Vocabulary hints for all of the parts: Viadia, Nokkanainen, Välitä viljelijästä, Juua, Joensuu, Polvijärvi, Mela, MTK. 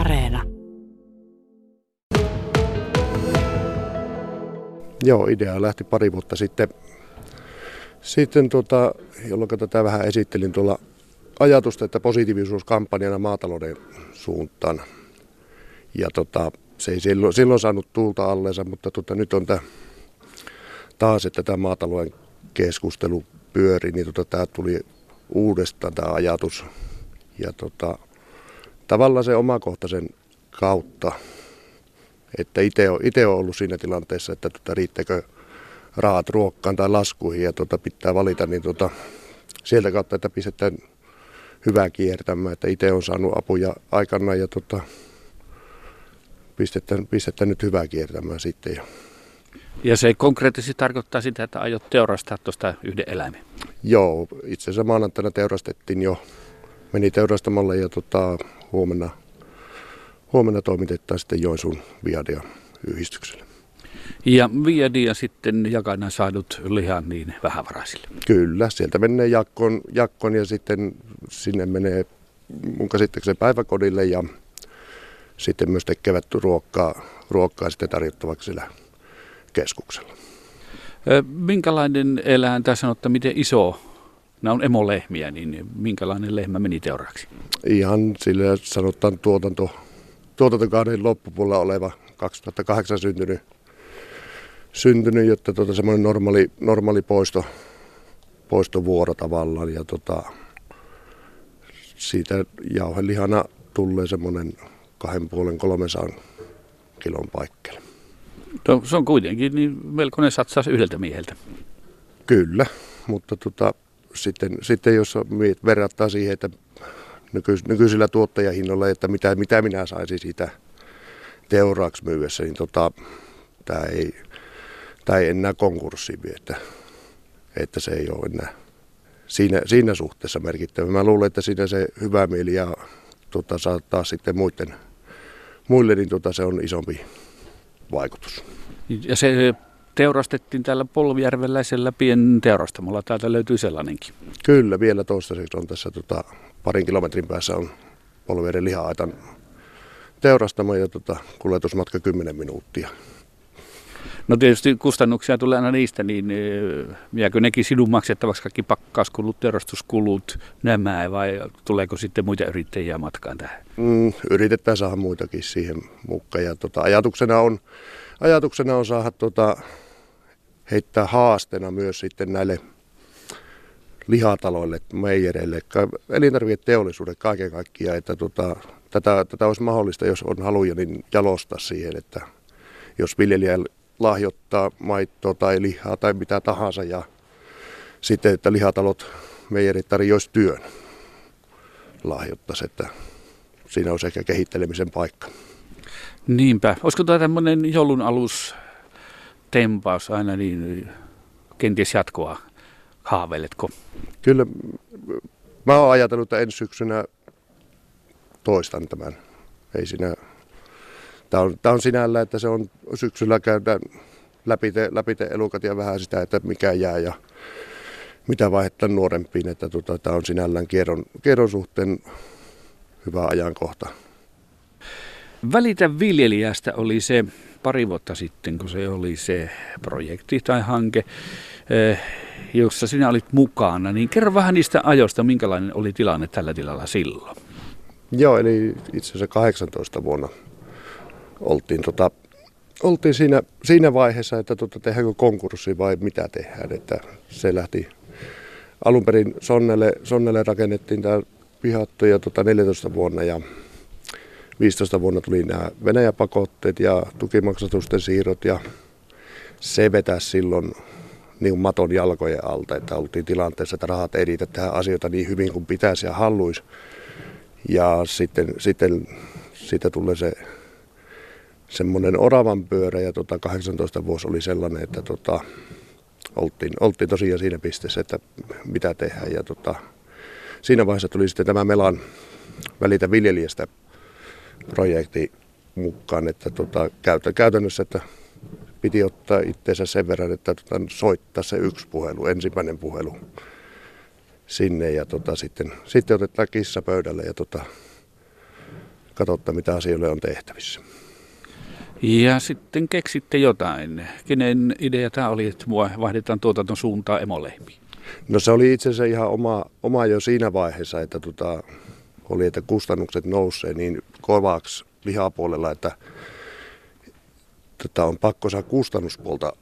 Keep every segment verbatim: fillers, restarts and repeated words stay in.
Areena. Joo, idea lähti pari vuotta sitten, sitten tuota, jolloin tätä vähän esittelin tuolla ajatusta, että positiivisuuskampanjana maatalouden suuntaan. Ja tota, se ei silloin, silloin saanut tuulta alleensa, mutta tota, nyt on tää, taas, että tämä maatalouden keskustelu pyöri, niin tota, tämä tuli uudestaan tämä ajatus. Ja tota, tavallaan se omakohtaisen kautta, että itse olen ollut siinä tilanteessa, että tota, riittääkö rahat ruokkaan tai laskuihin ja tota, pitää valita, niin tota, sieltä kautta, että pistetään hyvää kiertämään, että itse olen saanut apuja aikana ja tota, pistetään, pistetään nyt hyvää kiertämään sitten. Ja, ja se konkreettisesti tarkoittaa sitä, että aiot teurastaa tuosta yhden eläimen? Joo, itse asiassa maanantaina teurastettiin jo. Meni teurastamalle ja tota, huomenna, huomenna toimitetaan sitten Joensuun Viadia yhdistykselle. Ja Viadia sitten jakana saadut lihan niin vähävaraisille? Kyllä, sieltä menee jakkoon, jakkoon ja sitten sinne menee mun käsittääkseni päiväkodille ja sitten myös tekevät ruokkaa, ruokkaa sitten tarjottavaksi sillä keskuksella. Minkälainen eläin, tai sanotaan miten iso? Nämä on emolehmiä, niin minkälainen lehmä meni teuraksi? Ihan sillä sanotaan tuotanto, tuotantokauden loppupuolella oleva kaksituhattakahdeksan syntynyt, syntynyt jotta tuota, semmoinen normaali, normaali poisto, poistovuoro tavallaan. Ja tota, siitä jauhelihana tulee semmoinen kahden puolen kolmensadan kilon paikkeelle. No, se on kuitenkin niin melkoinen satsaus yhdeltä mieheltä. Kyllä, mutta tota... Sitten, sitten jos verrattaa siihen, että nykyis, nykyisillä tuottajahinnoilla, että mitä, mitä minä saisin siitä teuraaksi myyessä, niin tota, tämä ei, ei enää konkurssiin vie, että, että se ei ole enää siinä, siinä suhteessa merkittävä. Mä luulen, että siinä se hyvä mieli ja tota, saattaa sitten muiden, muille, niin tota, se on isompi vaikutus. Ja se... Teurastettiin täällä polvijärveläisellä pienteurastamolla. Täältä löytyy sellainenkin. Kyllä, vielä toistaiseksi on tässä tota, parin kilometrin päässä on Polvijärven liha-aitan teurastamo ja tota, kuljetusmatka kymmenen minuuttia. No tietysti kustannuksia tulee aina niistä, niin jääkö nekin sinun maksettavaksi kaikki pakkauskulut, teurastuskulut, nämä vai tuleeko sitten muita yrittäjiä matkaan tähän? Mm, yritetään saada muitakin siihen mukaan ja tota, ajatuksena on Ajatuksena on saada tuota, heittää haasteena myös sitten näille lihataloille, meijereille, elintarviketeollisuudelle kaiken kaikkiaan, että tuota, tätä, tätä olisi mahdollista, jos on haluja, niin jalostaa siihen, että jos viljelijä lahjoittaa maitoa tai lihaa tai mitä tahansa ja sitten, että lihatalot, meijerit tarjoaisi työn lahjoittaisi, että siinä olisi ehkä kehittelemisen paikka. Niinpä. Olisiko tämä tämmöinen joulun alustempaus aina niin kenties jatkoa? Haaveiletko? Kyllä. Mä oon ajatellut, että ensi syksynä toistan tämän. Ei sinä... Tämä on, on sinällä, että se on syksyllä käydään läpite, läpite elukat ja vähän sitä, että mikä jää ja mitä vaihtaa nuorempiin. Että tota, tämä on sinällään kierron, kierron suhteen hyvä ajankohta. Välitä viljelijästä oli se pari vuotta sitten, kun se oli se projekti tai hanke, jossa sinä olit mukana. Niin kerro vähän niistä ajoista, minkälainen oli tilanne tällä tilalla silloin. Joo, eli itse asiassa kahdeksantoista vuonna oltiin, tota, oltiin siinä, siinä vaiheessa, että tota, tehdäänkö konkurssi vai mitä tehdään. Että se lähti alun perin Sonnelle, Sonnelle rakennettiin tämä pihattu ja tota, neljätoista vuonna ja viisitoista vuonna tuli nämä Venäjä-pakotteet ja tukimaksatusten siirrot ja se vetäisi silloin niin maton jalkojen alta, että oltiin tilanteessa, että rahat ei riitä tähän asioita niin hyvin kuin pitäisi ja halluisi. Ja sitten, sitten siitä tulee se semmoinen oravan pyörä ja tota kahdeksantoista vuosi oli sellainen, että tota, oltiin, oltiin tosiaan siinä pisteessä, että mitä tehdään. Ja tota, siinä vaiheessa tuli sitten tämä Melan Välitä viljelijästä projekti mukaan, että tota, käytännössä että piti ottaa itseensä sen verran, että tota, soittaa se yksi puhelu, ensimmäinen puhelu sinne ja tota, sitten, sitten otetaan kissa pöydälle ja tota, katsotta, mitä asioille on tehtävissä. Ja sitten keksitte jotain. Kenen idea tämä oli, että vaihdetaan tuotanton suuntaa emoleipiin? No se oli itse asiassa ihan oma, oma jo siinä vaiheessa, että, tota, oli, että kustannukset nousee niin kovaksi lihapuolella, että tota, on pakko saa kustannuspuolta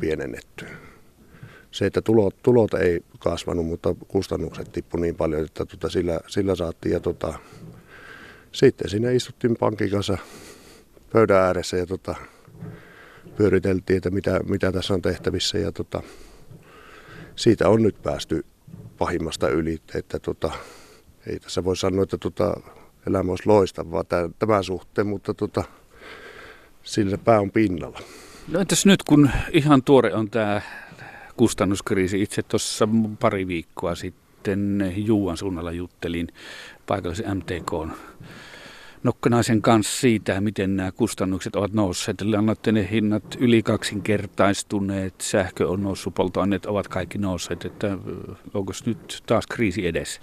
pienennettyä. Se, että tulot, tulot ei kasvanut, mutta kustannukset tippuivat niin paljon, että tota, sillä, sillä saatiin. Ja, tota, sitten siinä istuttiin pankin kanssa pöydän ääressä ja tota, pyöriteltiin, että mitä, mitä tässä on tehtävissä. Ja, tota, siitä on nyt päästy pahimmasta yli, että tota, ei tässä voi sanoa, että tota, elämä olisi loistavaa tämän suhteen, mutta tota, sillä pää on pinnalla. No entäs nyt, kun ihan tuore on tämä kustannuskriisi, itse tuossa pari viikkoa sitten Juuan suunnalla juttelin paikallisen M T K:n Nokkanaisen kanssa siitä, miten nämä kustannukset ovat nousseet. Lannoitteiden hinnat yli kaksinkertaistuneet, sähkö on noussut, polttoaineet ovat kaikki nousseet. Että onko nyt taas kriisi edessä?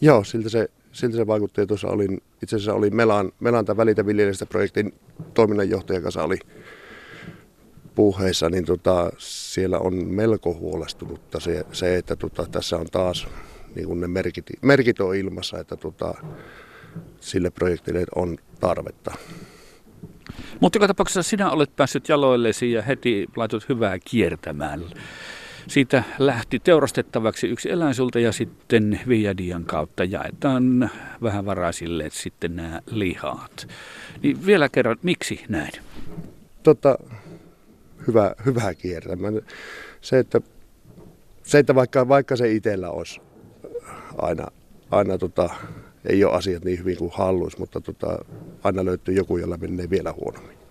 Joo, siltä se, siltä se vaikutti. Ja tuossa olin, itse asiassa olin Melan, Melan tämän Välitä viljelijästä -projektin toiminnanjohtajan kanssa oli puheissa, niin tota, siellä on melko huolestunutta se, se että tota, tässä on taas niin kuin ne merkit, merkit on ilmassa, että tota, sille projektille on tarvetta. Mutta joka tapauksessa sinä olet päässyt jaloillesi ja heti laitot hyvää kiertämään. Siitä lähti teurastettavaksi yksi eläin sulta ja sitten Viadian kautta jaetaan vähävaraisille sitten nämä lihat. Niin vielä kerran, miksi näin? Tota, hyvä, hyvää kiertämään. Se, että, se, että vaikka, vaikka se itsellä olisi aina... aina tota, ei ole asiat niin hyvin kuin halluisi, mutta tota, aina löytyy joku, jolla menee vielä huonommin.